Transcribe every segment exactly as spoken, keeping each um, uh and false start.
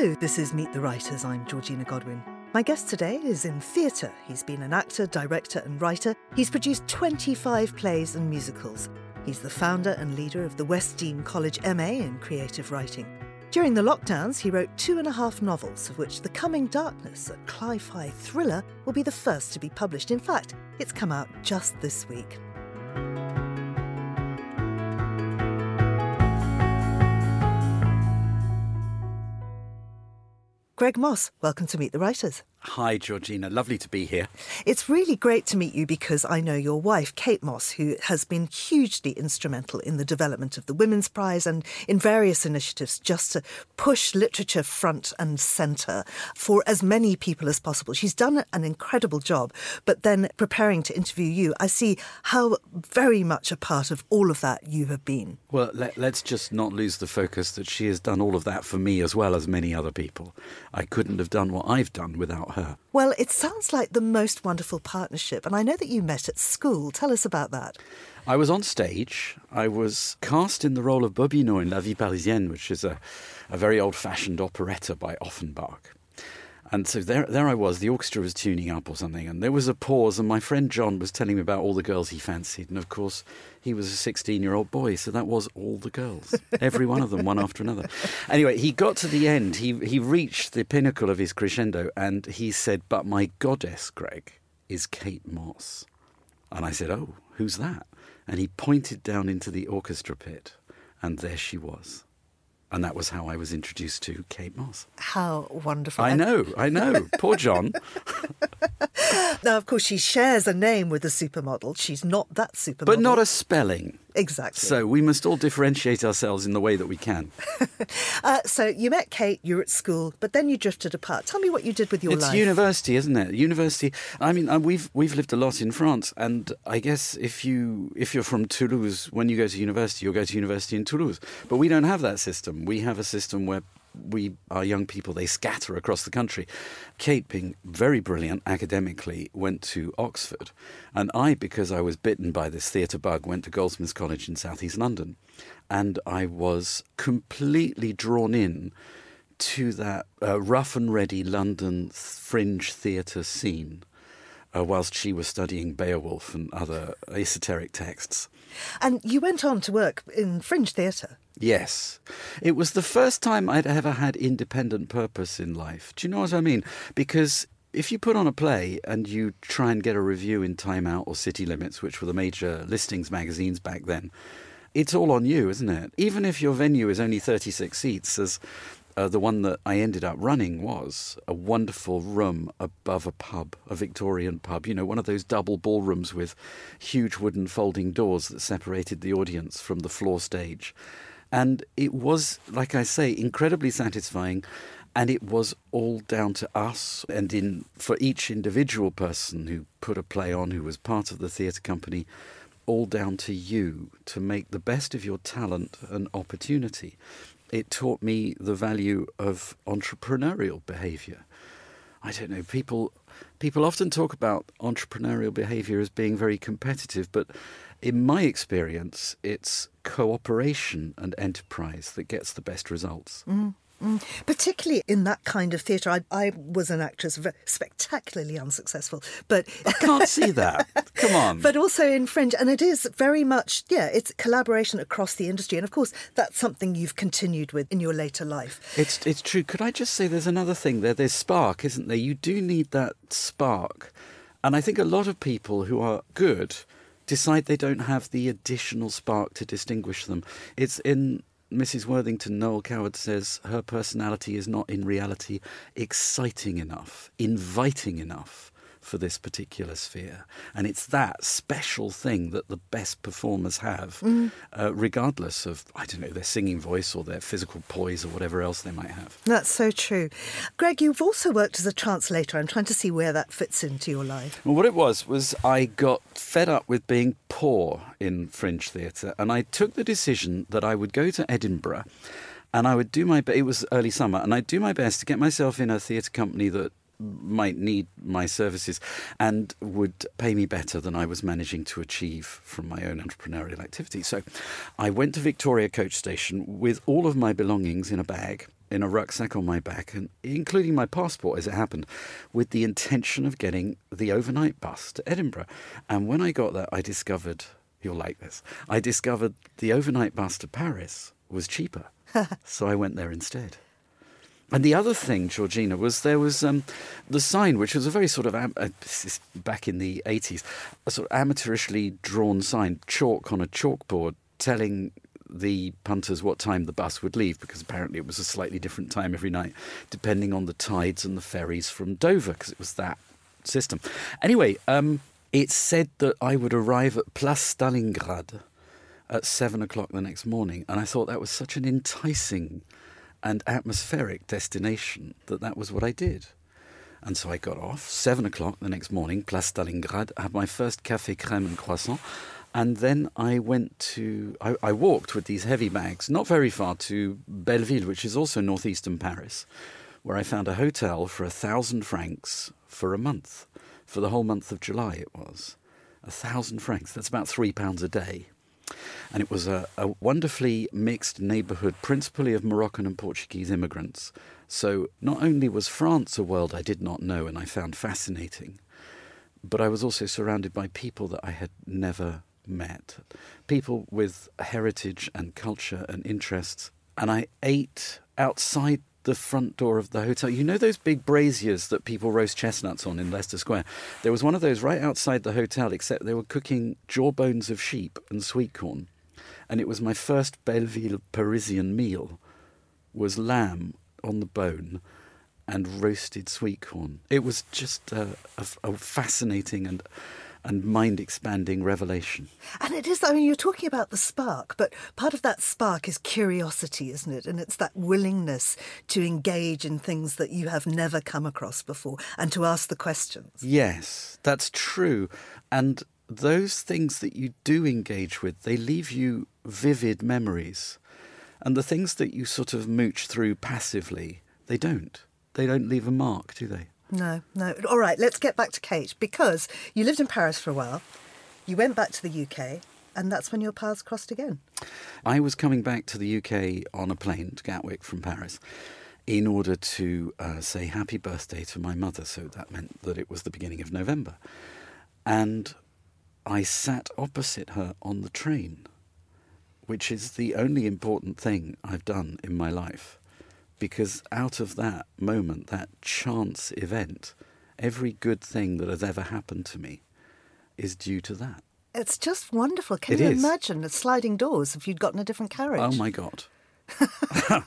Hello, this is Meet the Writers. I'm Georgina Godwin. My guest today is in theatre. He's been an actor, director and writer. He's produced twenty-five plays and musicals. He's the founder and leader of the West Dean College M A in Creative Writing. During the lockdowns, he wrote two and a half novels, of which The Coming Darkness, a cli-fi thriller, will be the first to be published. In fact, it's come out just this week. Greg Moss, welcome to Meet the Writers. Hi, Georgina. Lovely to be here. It's really great to meet you because I know your wife, Kate Moss, who has been hugely instrumental in the development of the Women's Prize and in various initiatives just to push literature front and centre for as many people as possible. She's done an incredible job, but then preparing to interview you, I see how very much a part of all of that you have been. Well, let, let's just not lose the focus that she has done all of that for me as well as many other people. I couldn't have done what I've done without her. Well, it sounds like the most wonderful partnership, and I know that you met at school. Tell us about that. I was on stage. I was cast in the role of Bobinot in La Vie Parisienne, which is a, a very old-fashioned operetta by Offenbach. And so there, there I was. The orchestra was tuning up or something, and there was a pause, and my friend John was telling me about all the girls he fancied. And, of course, he was a sixteen-year-old boy, so that was all the girls, every one of them, one after another. Anyway, he got to the end. He, he reached the pinnacle of his crescendo, and he said, "But my goddess, Greg, is Kate Moss." And I said, "Oh, who's that?" And he pointed down into the orchestra pit, and there she was. And that was how I was introduced to Kate Moss. How wonderful. I know, I know. Poor John. Now, of course, she shares a name with a supermodel. She's not that supermodel. But not a spelling. Exactly. So we must all differentiate ourselves in the way that we can. uh, so you met Kate, you were at school, but then you drifted apart. Tell me what you did with your it's life. It's university, isn't it? University. I mean, we've we've lived a lot in France, and I guess if, you, if you're from Toulouse, when you go to university, you'll go to university in Toulouse. But we don't have that system. We have a system where we our young people, they scatter across the country. Kate, being very brilliant academically, went to Oxford. And I, because I was bitten by this theatre bug, went to Goldsmiths College in South East London. And I was completely drawn in to that uh, rough and ready London fringe theatre scene. Uh, whilst she was studying Beowulf and other esoteric texts. And you went on to work in fringe theatre. Yes. It was the first time I'd ever had independent purpose in life. Do you know what I mean? Because if you put on a play and you try and get a review in Time Out or City Limits, which were the major listings magazines back then, it's all on you, isn't it? Even if your venue is only thirty-six seats, as Uh, the one that I ended up running was a wonderful room above a pub, a Victorian pub, you know, one of those double ballrooms with huge wooden folding doors that separated the audience from the floor stage. And it was, like I say, incredibly satisfying. And it was all down to us, and in for each individual person who put a play on, who was part of the theatre company, all down to you to make the best of your talent and opportunity. It taught me the value of entrepreneurial behaviour. I don't know, people people often talk about entrepreneurial behaviour as being very competitive, but in my experience, it's cooperation and enterprise that gets the best results. Mm. Mm. Particularly in that kind of theatre. I, I was an actress, spectacularly unsuccessful. But I can't see that. Come on. But also in fringe. And it is very much, yeah, it's collaboration across the industry. And of course, that's something you've continued with in your later life. It's it's true. Could I just say there's another thing there? There's spark, isn't there? You do need that spark. And I think a lot of people who are good decide they don't have the additional spark to distinguish them. It's in Missus Worthington Noel Coward says her personality is not in reality exciting enough, inviting enough for this particular sphere. And it's that special thing that the best performers have, mm. uh, regardless of, I don't know, their singing voice or their physical poise or whatever else they might have. That's so true. Greg, you've also worked as a translator. I'm trying to see where that fits into your life. Well, what it was, was I got fed up with being poor in fringe theatre, and I took the decision that I would go to Edinburgh and I would do my best, it was early summer, and I'd do my best to get myself in a theatre company that might need my services and would pay me better than I was managing to achieve from my own entrepreneurial activity. So I went to Victoria coach station with all of my belongings in a bag, in a rucksack on my back, and including my passport, as it happened, with the intention of getting the overnight bus to Edinburgh. And when I got there, I discovered, you'll like this, I discovered the overnight bus to Paris was cheaper. So I went there instead. And the other thing, Georgina, was there was um, the sign, which was a very sort of, am- uh, this is back in the eighties, a sort of amateurishly drawn sign, chalk on a chalkboard, telling the punters what time the bus would leave, because apparently it was a slightly different time every night, depending on the tides and the ferries from Dover, because it was that system. Anyway, um, it said that I would arrive at Place Stalingrad at seven o'clock the next morning, and I thought that was such an enticing and atmospheric destination that that was what I did. And so I got off, seven o'clock the next morning, Place Stalingrad, had my first café crème and croissant, and then I went to, I, I walked with these heavy bags, not very far, to Belleville, which is also northeastern Paris, where I found a hotel for a thousand francs for a month, for the whole month of July it was. A thousand francs, that's about three pounds a day. And it was a, a wonderfully mixed neighbourhood, principally of Moroccan and Portuguese immigrants. So not only was France a world I did not know and I found fascinating, but I was also surrounded by people that I had never met, people with heritage and culture and interests. And I ate outside the front door of the hotel. You know those big braziers that people roast chestnuts on in Leicester Square? There was one of those right outside the hotel, except they were cooking jawbones of sheep and sweet corn. And it was my first Belleville Parisian meal, was lamb on the bone and roasted sweet corn. It was just a, a, a fascinating and and mind-expanding revelation. And it is, I mean, you're talking about the spark, but part of that spark is curiosity, isn't it? And it's that willingness to engage in things that you have never come across before and to ask the questions. Yes, that's true. And those things that you do engage with, they leave you vivid memories. And the things that you sort of mooch through passively, they don't. They don't leave a mark, do they? No, no. All right, let's get back to Kate, because you lived in Paris for a while, you went back to the U K, and that's when your paths crossed again. I was coming back to the U K on a plane to Gatwick from Paris in order to uh, say happy birthday to my mother, so that meant that it was the beginning of November. And I sat opposite her on the train, which is the only important thing I've done in my life. Because out of that moment, that chance event, every good thing that has ever happened to me is due to that. It's just wonderful. Can it you is. imagine the sliding doors if you'd gotten a different carriage? Oh, my God. um,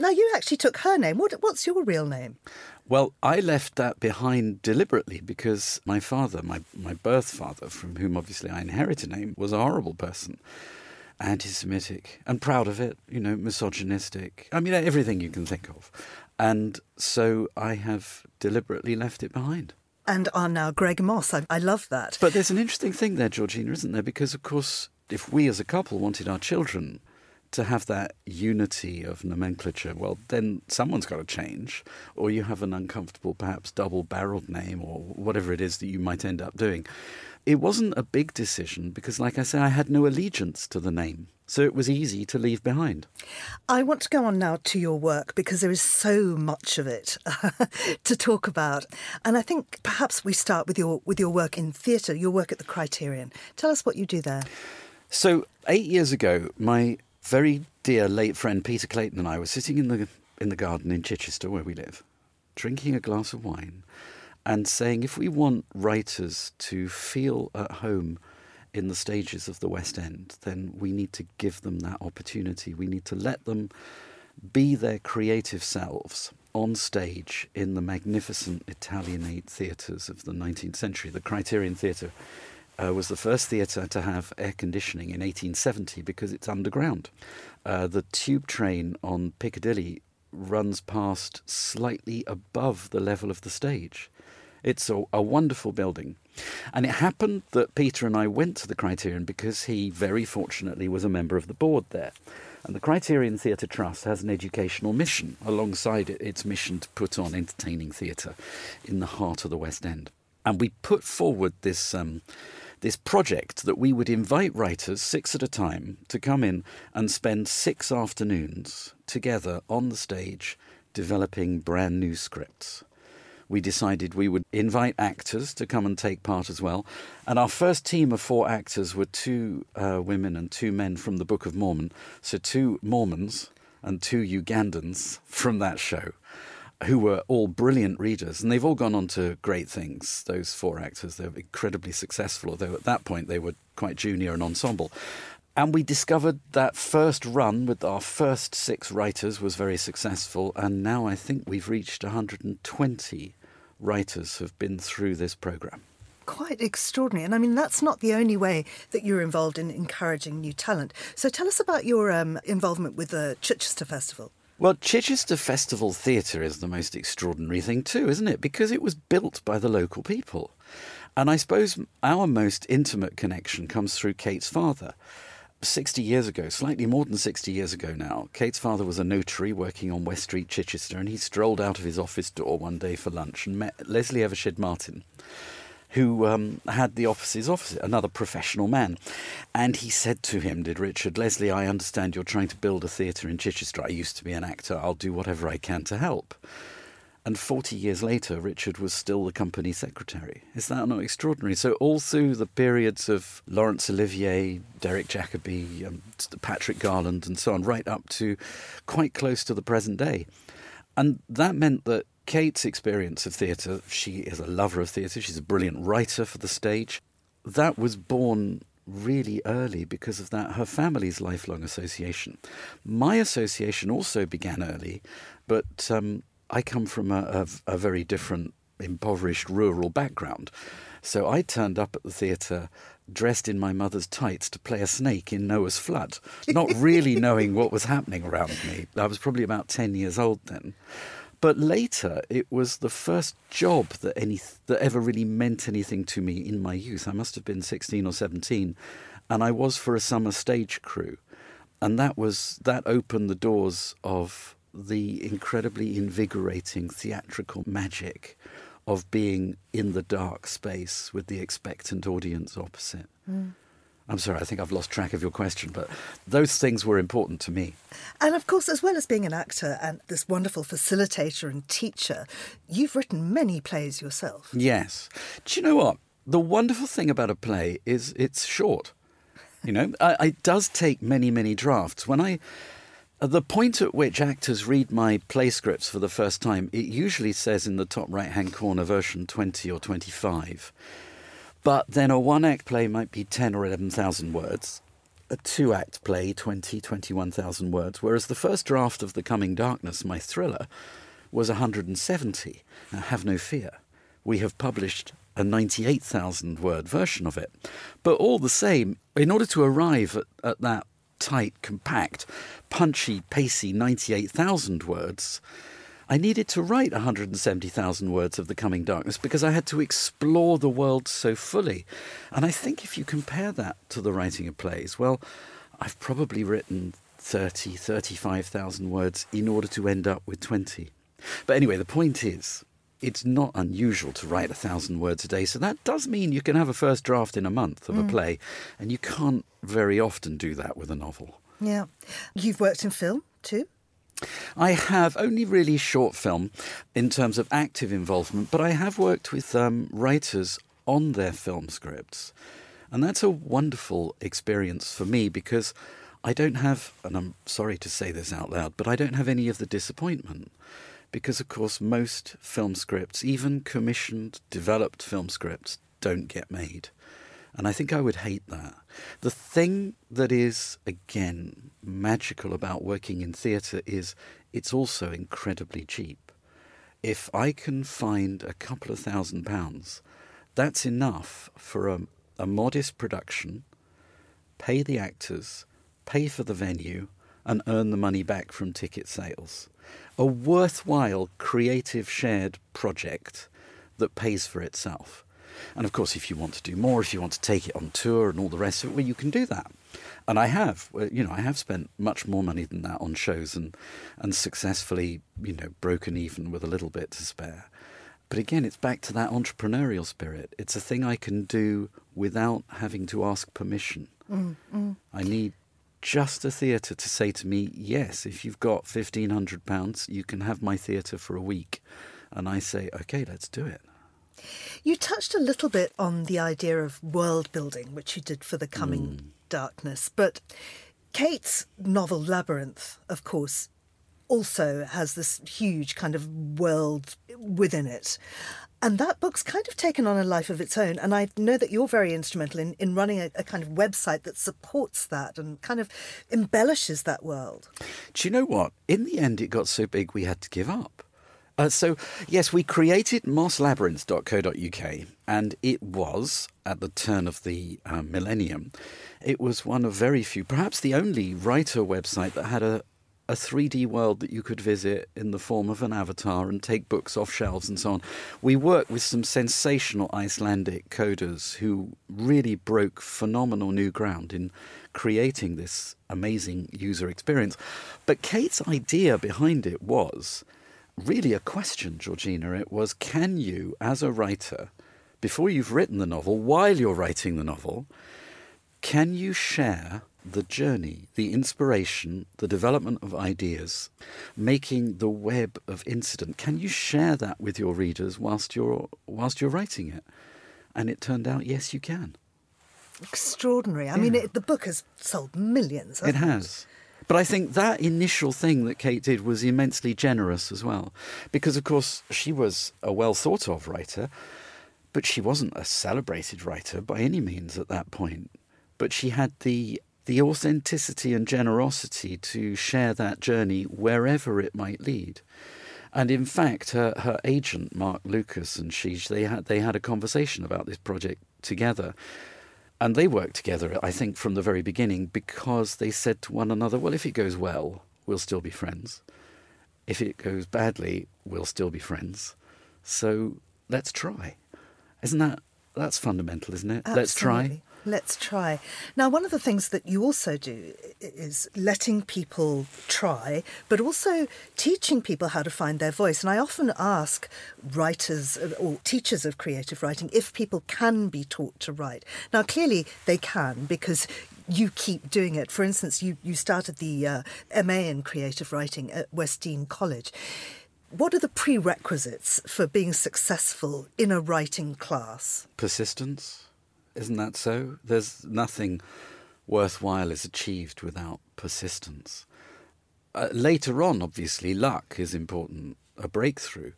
now, you actually took her name. What, what's your real name? Well, I left that behind deliberately because my father, my, my birth father, from whom obviously I inherited a name, was a horrible person. Anti-Semitic and proud of it, you know, misogynistic. I mean, everything you can think of. And so I have deliberately left it behind. And are now Greg Moss. I, I love that. But there's an interesting thing there, Georgina, isn't there? Because, of course, if we as a couple wanted our children to have that unity of nomenclature, well, then someone's got to change. Or you have an uncomfortable, perhaps double-barreled name or whatever it is that you might end up doing. It wasn't a big decision because, like I say, I had no allegiance to the name, so it was easy to leave behind. I want to go on now to your work because there is so much of it to talk about. And I think perhaps we start with your with your work in theatre, your work at the Criterion. Tell us what you do there. So eight years ago, my very dear late friend Peter Clayton and I were sitting in the in the garden in Chichester, where we live, drinking a glass of wine, and saying if we want writers to feel at home in the stages of the West End, then we need to give them that opportunity. We need to let them be their creative selves on stage in the magnificent Italianate theatres of the nineteenth century. The Criterion Theatre uh, was the first theatre to have air conditioning in eighteen seventy because it's underground. Uh, the tube train on Piccadilly runs past slightly above the level of the stage. It's a, a wonderful building. And it happened that Peter and I went to the Criterion because he very fortunately was a member of the board there. And the Criterion Theatre Trust has an educational mission alongside it, its mission to put on entertaining theatre in the heart of the West End. And we put forward this um, this project that we would invite writers, six at a time, to come in and spend six afternoons together on the stage developing brand new scripts. We decided we would invite actors to come and take part as well. And our first team of four actors were two uh, women and two men from the Book of Mormon. So two Mormons and two Ugandans from that show, who were all brilliant readers. And they've all gone on to great things, those four actors. They're incredibly successful, although at that point they were quite junior and ensemble. And we discovered that first run with our first six writers was very successful. And now I think we've reached one hundred twenty writers have been through this programme. Quite extraordinary. And I mean, that's not the only way that you're involved in encouraging new talent. So tell us about your um, involvement with the Chichester Festival. Well, Chichester Festival Theatre is the most extraordinary thing too, isn't it? Because it was built by the local people. And I suppose our most intimate connection comes through Kate's father. sixty years ago, slightly more than sixty years ago now, Kate's father was a notary working on West Street, Chichester, and he strolled out of his office door one day for lunch and met Leslie Evershed Martin, who um, had the offices opposite, another professional man. And he said to him, "Did Richard, Leslie, I understand you're trying to build a theatre in Chichester. I used to be an actor. I'll do whatever I can to help." And forty years later, Richard was still the company secretary. Is that not extraordinary? So all through the periods of Laurence Olivier, Derek Jacobi, um, Patrick Garland and so on, right up to quite close to the present day. And that meant that Kate's experience of theatre, she is a lover of theatre, she's a brilliant writer for the stage. That was born really early because of that, her family's lifelong association. My association also began early, but... Um, I come from a, a, a very different, impoverished rural background. So I turned up at the theatre dressed in my mother's tights to play a snake in Noah's Flood, not really knowing what was happening around me. I was probably about ten years old then. But later, it was the first job that any that ever really meant anything to me in my youth. I must have been sixteen or seventeen, and I was for a summer stage crew. And that was that opened the doors of the incredibly invigorating theatrical magic of being in the dark space with the expectant audience opposite. Mm. I'm sorry, I think I've lost track of your question, but those things were important to me. And of course, as well as being an actor and this wonderful facilitator and teacher, you've written many plays yourself. Yes. Do you know what? The wonderful thing about a play is it's short. You know, it does take many, many drafts. When I... The point at which actors read my play scripts for the first time, it usually says in the top right-hand corner version twenty or twenty-five. But then a one-act play might be ten or eleven thousand words, a two-act play twenty, twenty-one thousand words, whereas the first draft of The Coming Darkness, my thriller, was one hundred seventy. Now, have no fear. We have published a ninety-eight thousand word version of it. But all the same, in order to arrive at, at that tight, compact, punchy, pacey ninety-eight thousand words, I needed to write one hundred seventy thousand words of The Coming Darkness because I had to explore the world so fully. And I think if you compare that to the writing of plays, well, I've probably written thirty, thirty-five thousand words in order to end up with twenty. But anyway, the point is, it's not unusual to write one thousand words a day, so that does mean you can have a first draft in a month of mm. a play, and you can't very often do that with a novel. Yeah. You've worked in film too? I have, only really short film in terms of active involvement, but I have worked with um, writers on their film scripts. And that's a wonderful experience for me because I don't have, and I'm sorry to say this out loud, but I don't have any of the disappointment. Because, of course, most film scripts, even commissioned, developed film scripts, don't get made. And I think I would hate that. The thing that is, again, magical about working in theatre is it's also incredibly cheap. If I can find a couple of thousand pounds, that's enough for a, a modest production, pay the actors, pay for the venue, and earn the money back from ticket sales. A worthwhile, creative, shared project that pays for itself. And of course, if you want to do more, if you want to take it on tour and all the rest of it, well, you can do that. And I have, you know, I have spent much more money than that on shows and, and successfully, you know, broken even with a little bit to spare. But again, it's back to that entrepreneurial spirit. It's a thing I can do without having to ask permission. Mm, mm. I need just a theatre to say to me, yes, if you've got fifteen hundred pounds, you can have my theatre for a week. And I say, OK, let's do it. You touched a little bit on the idea of world building, which you did for The Coming mm. Darkness. But Kate's novel Labyrinth, of course, also has this huge kind of world within it. And that book's kind of taken on a life of its own. And I know that you're very instrumental in, in running a, a kind of website that supports that and kind of embellishes that world. Do you know what? In the end, it got so big we had to give up. Uh, so, yes, we created moss labyrinths dot co dot U K, and it was, at the turn of the uh, millennium, it was one of very few, perhaps the only writer website that had a, a three D world that you could visit in the form of an avatar and take books off shelves and so on. We worked with some sensational Icelandic coders who really broke phenomenal new ground in creating this amazing user experience. But Kate's idea behind it was really a question, Georgina. It was, can you, as a writer, before you've written the novel, while you're writing the novel, can you share the journey, the inspiration, the development of ideas, making the web of incident? Can you share that with your readers whilst you're whilst you're writing it? And it turned out, yes, you can. Extraordinary. I yeah. mean, it, the book has sold millions. It has. But I think that initial thing that Kate did was immensely generous as well. Because, of course, she was a well-thought-of writer, but she wasn't a celebrated writer by any means at that point. But she had the, the authenticity and generosity to share that journey wherever it might lead. And in fact, her, her agent, Mark Lucas, and she, they had, they had a conversation about this project together. And they worked together, I think, from the very beginning, because they said to one another, well, if it goes well, we'll still be friends. If it goes badly, we'll still be friends. So let's try. Isn't that, that's fundamental, isn't it? Absolutely. Let's try. Let's try. Now, one of the things that you also do is letting people try, but also teaching people how to find their voice. And I often ask writers or teachers of creative writing if people can be taught to write. Now, clearly they can, because you keep doing it. For instance, you, you started the uh, M A in creative writing at West Dean College. What are the prerequisites for being successful in a writing class? Persistence. Isn't that so? There's nothing worthwhile is achieved without persistence. Uh, later on, obviously, luck is important, a breakthrough.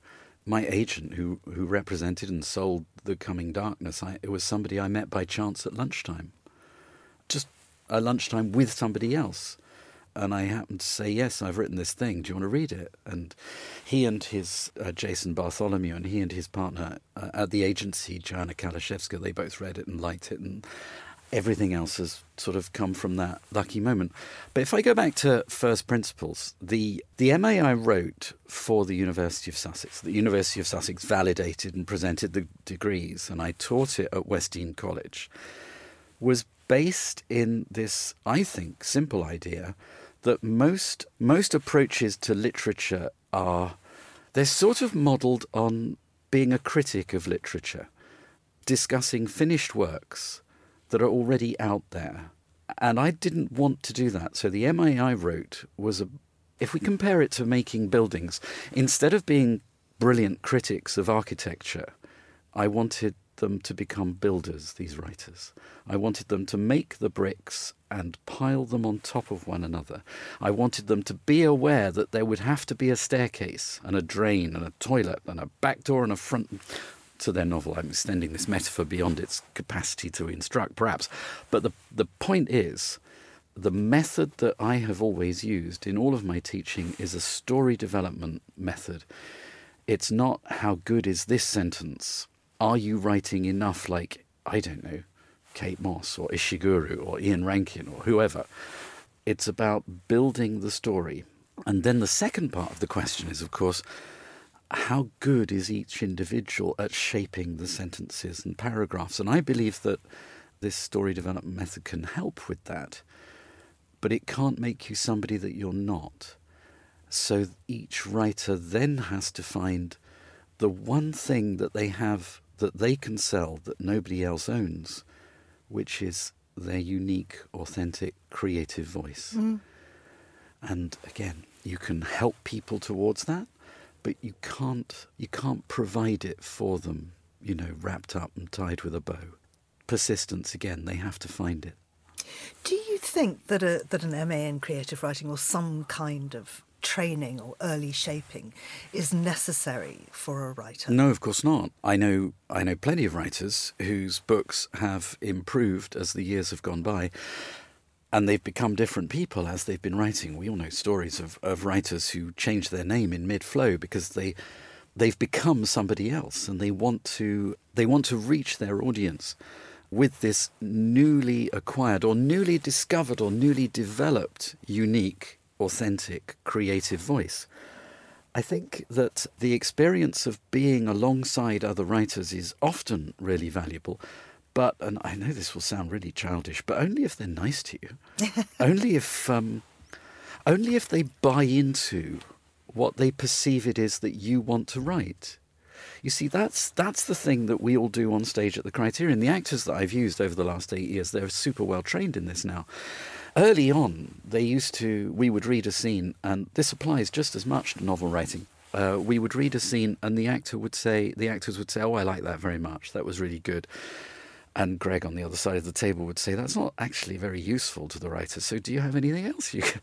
My agent who, who represented and sold The Coming Darkness, I, it was somebody I met by chance at lunchtime. Just a lunchtime with somebody else. And I happened to say, yes, I've written this thing. Do you want to read it? And he and his, uh, Jason Bartholomew, and he and his partner uh, at the agency, Joanna Kalaszewska, they both read it and liked it. And everything else has sort of come from that lucky moment. But if I go back to first principles, the, the M A I wrote for the University of Sussex. The University of Sussex validated and presented the degrees, and I taught it at West Dean College, was based in this, I think, simple idea that most most approaches to literature are, they're sort of modelled on being a critic of literature, discussing finished works that are already out there. And I didn't want to do that. So the M A I wrote was, a, if we compare it to making buildings, instead of being brilliant critics of architecture, I wanted them to become builders, these writers. I wanted them to make the bricks and pile them on top of one another. I wanted them to be aware that there would have to be a staircase and a drain and a toilet and a back door and a front to their novel. I'm extending this metaphor beyond its capacity to instruct, perhaps. But the, the point is, the method that I have always used in all of my teaching is a story development method. It's not how good is this sentence. Are you writing enough like, I don't know, Kate Moss or Ishiguro or Ian Rankin or whoever? It's about building the story. And then the second part of the question is, of course, how good is each individual at shaping the sentences and paragraphs? And I believe that this story development method can help with that, but it can't make you somebody that you're not. So each writer then has to find the one thing that they have that they can sell that nobody else owns, which is their unique, authentic, creative voice. Mm. And again, you can help people towards that, but you can't you can't provide it for them, you know, wrapped up and tied with a bow. Persistence, again, they have to find it. Do you think that a, that an M A in creative writing or some kind of training or early shaping is necessary for a writer? No, of course not. I know I know plenty of writers whose books have improved as the years have gone by, and they've become different people as they've been writing. We all know stories of, of writers who change their name in mid-flow because they they've become somebody else, and they want to they want to reach their audience with this newly acquired or newly discovered or newly developed unique, authentic, creative voice. I think that the experience of being alongside other writers is often really valuable, but, and I know this will sound really childish, but only if they're nice to you. only if um, only if they buy into what they perceive it is that you want to write. You see, that's that's the thing that we all do on stage at the Criterion. The actors that I've used over the last eight years, they're super well trained in this now. Early on, they used to, we would read a scene, and this applies just as much to novel writing. Uh, we would read a scene and the actor would say, the actors would say, oh, I like that very much. That was really good. And Greg on the other side of the table would say, that's not actually very useful to the writer. So do you have anything else you can...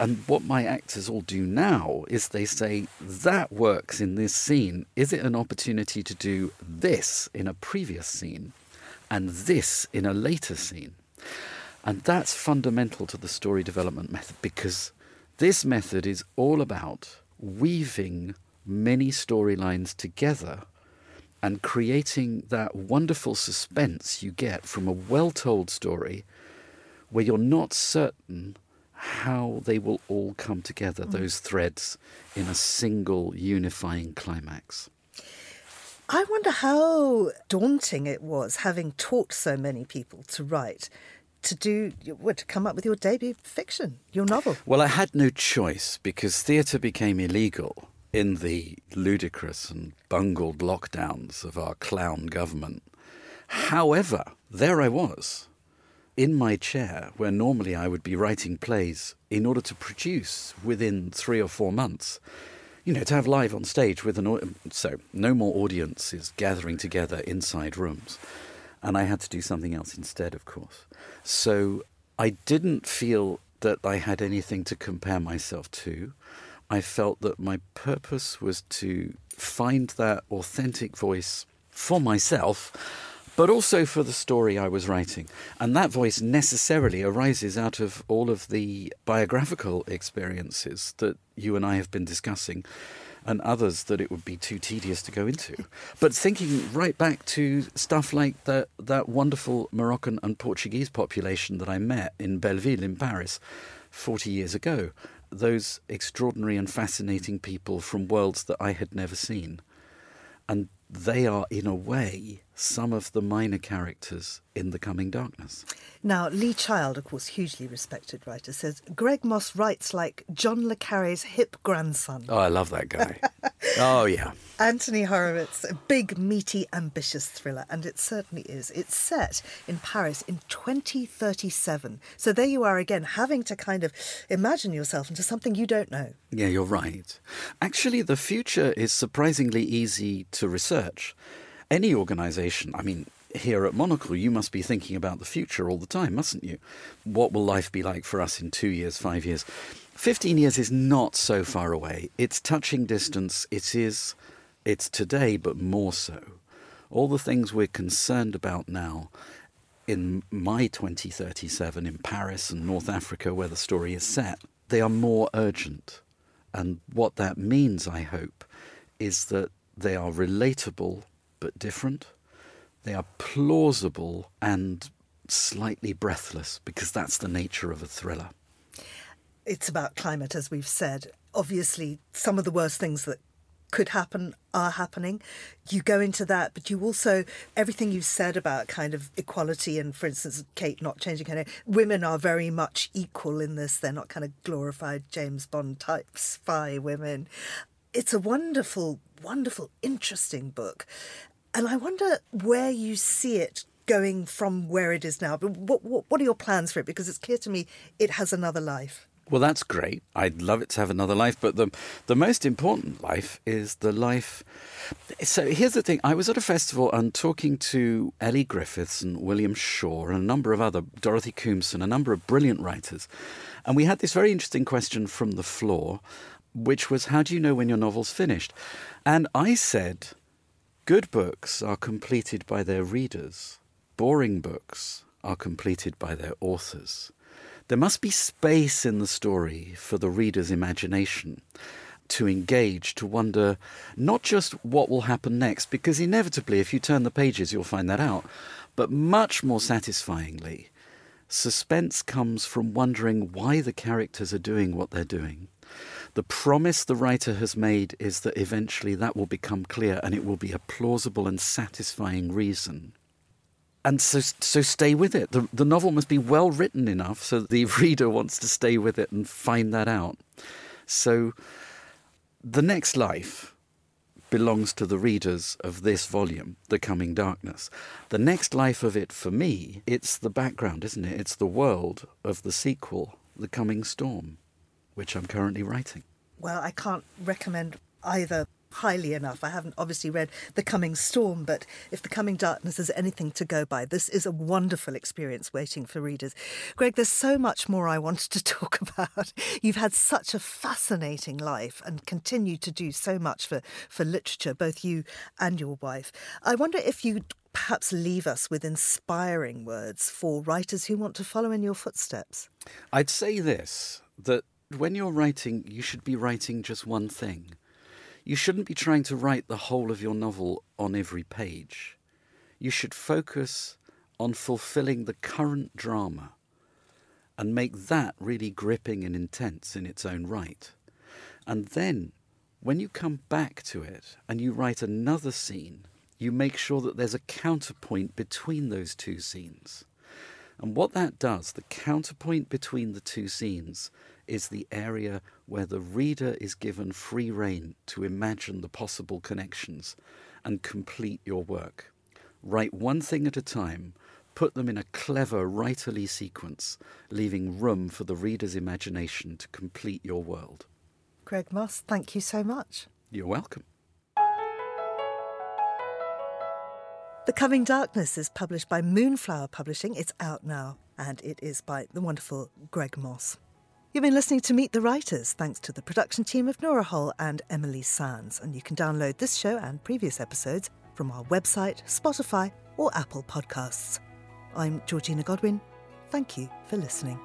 And what my actors all do now is they say, that works in this scene. Is it an opportunity to do this in a previous scene and this in a later scene? And that's fundamental to the story development method, because this method is all about weaving many storylines together and creating that wonderful suspense you get from a well-told story where you're not certain how they will all come together, those threads, in a single unifying climax. I wonder how daunting it was, having taught so many people to write, to do, to come up with your debut fiction, your novel? Well, I had no choice, because theatre became illegal in the ludicrous and bungled lockdowns of our clown government. However, there I was, in my chair, where normally I would be writing plays in order to produce within three or four months, you know, to have live on stage with an audience. So no more audiences gathering together inside rooms. And I had to do something else instead, of course. So I didn't feel that I had anything to compare myself to. I felt that my purpose was to find that authentic voice for myself, but also for the story I was writing. And that voice necessarily arises out of all of the biographical experiences that you and I have been discussing, and others that it would be too tedious to go into. But thinking right back to stuff like the, that wonderful Moroccan and Portuguese population that I met in Belleville in Paris forty years ago, those extraordinary and fascinating people from worlds that I had never seen. And they are, in a way, some of the minor characters in The Coming Darkness. Now, Lee Child, of course, hugely respected writer, says, Greg Moss writes like John le Carré's hip grandson. Oh, I love that guy. Oh, yeah. Anthony Horowitz, a big, meaty, ambitious thriller, and it certainly is. It's set in Paris in twenty thirty-seven. So there you are again, having to kind of imagine yourself into something you don't know. Yeah, you're right. Actually, the future is surprisingly easy to research. Any organisation, I mean, here at Monocle, you must be thinking about the future all the time, mustn't you? What will life be like for us in two years, five years? Fifteen years is not so far away. It's touching distance. It is, it's today, but more so. All the things we're concerned about now, in my twenty thirty-seven, in Paris and North Africa, where the story is set, they are more urgent. And what that means, I hope, is that they are relatable but different. They are plausible and slightly breathless, because that's the nature of a thriller. It's about climate, as we've said. Obviously, some of the worst things that could happen are happening. You go into that, but you also, everything you said about kind of equality and, for instance, Kate not changing her name, women are very much equal in this. They're not kind of glorified James Bond type spy women. It's a wonderful, wonderful, interesting book. And I wonder where you see it going from where it is now. But what, what, what are your plans for it? Because it's clear to me it has another life. Well, that's great. I'd love it to have another life. But the the most important life is the life... So here's the thing. I was at a festival and talking to Ellie Griffiths and William Shaw and a number of other, Dorothy Coombson, a number of brilliant writers. And we had this very interesting question from the floor, which was, how do you know when your novel's finished? And I said, good books are completed by their readers. Boring books are completed by their authors. There must be space in the story for the reader's imagination to engage, to wonder not just what will happen next, because inevitably, if you turn the pages, you'll find that out, but much more satisfyingly, suspense comes from wondering why the characters are doing what they're doing. The promise the writer has made is that eventually that will become clear and it will be a plausible and satisfying reason. And so so stay with it. The, the novel must be well written enough so that the reader wants to stay with it and find that out. So the next life belongs to the readers of this volume, The Coming Darkness. The next life of it for me, it's the background, isn't it? It's the world of the sequel, The Coming Storm, which I'm currently writing. Well, I can't recommend either highly enough. I haven't obviously read The Coming Storm, but if The Coming Darkness is anything to go by, this is a wonderful experience waiting for readers. Greg, there's so much more I wanted to talk about. You've had such a fascinating life and continue to do so much for, for literature, both you and your wife. I wonder if you'd perhaps leave us with inspiring words for writers who want to follow in your footsteps. I'd say this, that when you're writing, you should be writing just one thing. You shouldn't be trying to write the whole of your novel on every page. You should focus on fulfilling the current drama and make that really gripping and intense in its own right. And then, when you come back to it and you write another scene, you make sure that there's a counterpoint between those two scenes. And what that does, the counterpoint between the two scenes, is the area where the reader is given free rein to imagine the possible connections and complete your work. Write one thing at a time, put them in a clever writerly sequence, leaving room for the reader's imagination to complete your world. Greg Moss, thank you so much. You're welcome. The Coming Darkness is published by Moonflower Publishing. It's out now, and it is by the wonderful Greg Moss. You've been listening to Meet the Writers, thanks to the production team of Nora Hall and Emily Sands. And you can download this show and previous episodes from our website, Spotify or Apple Podcasts. I'm Georgina Godwin. Thank you for listening.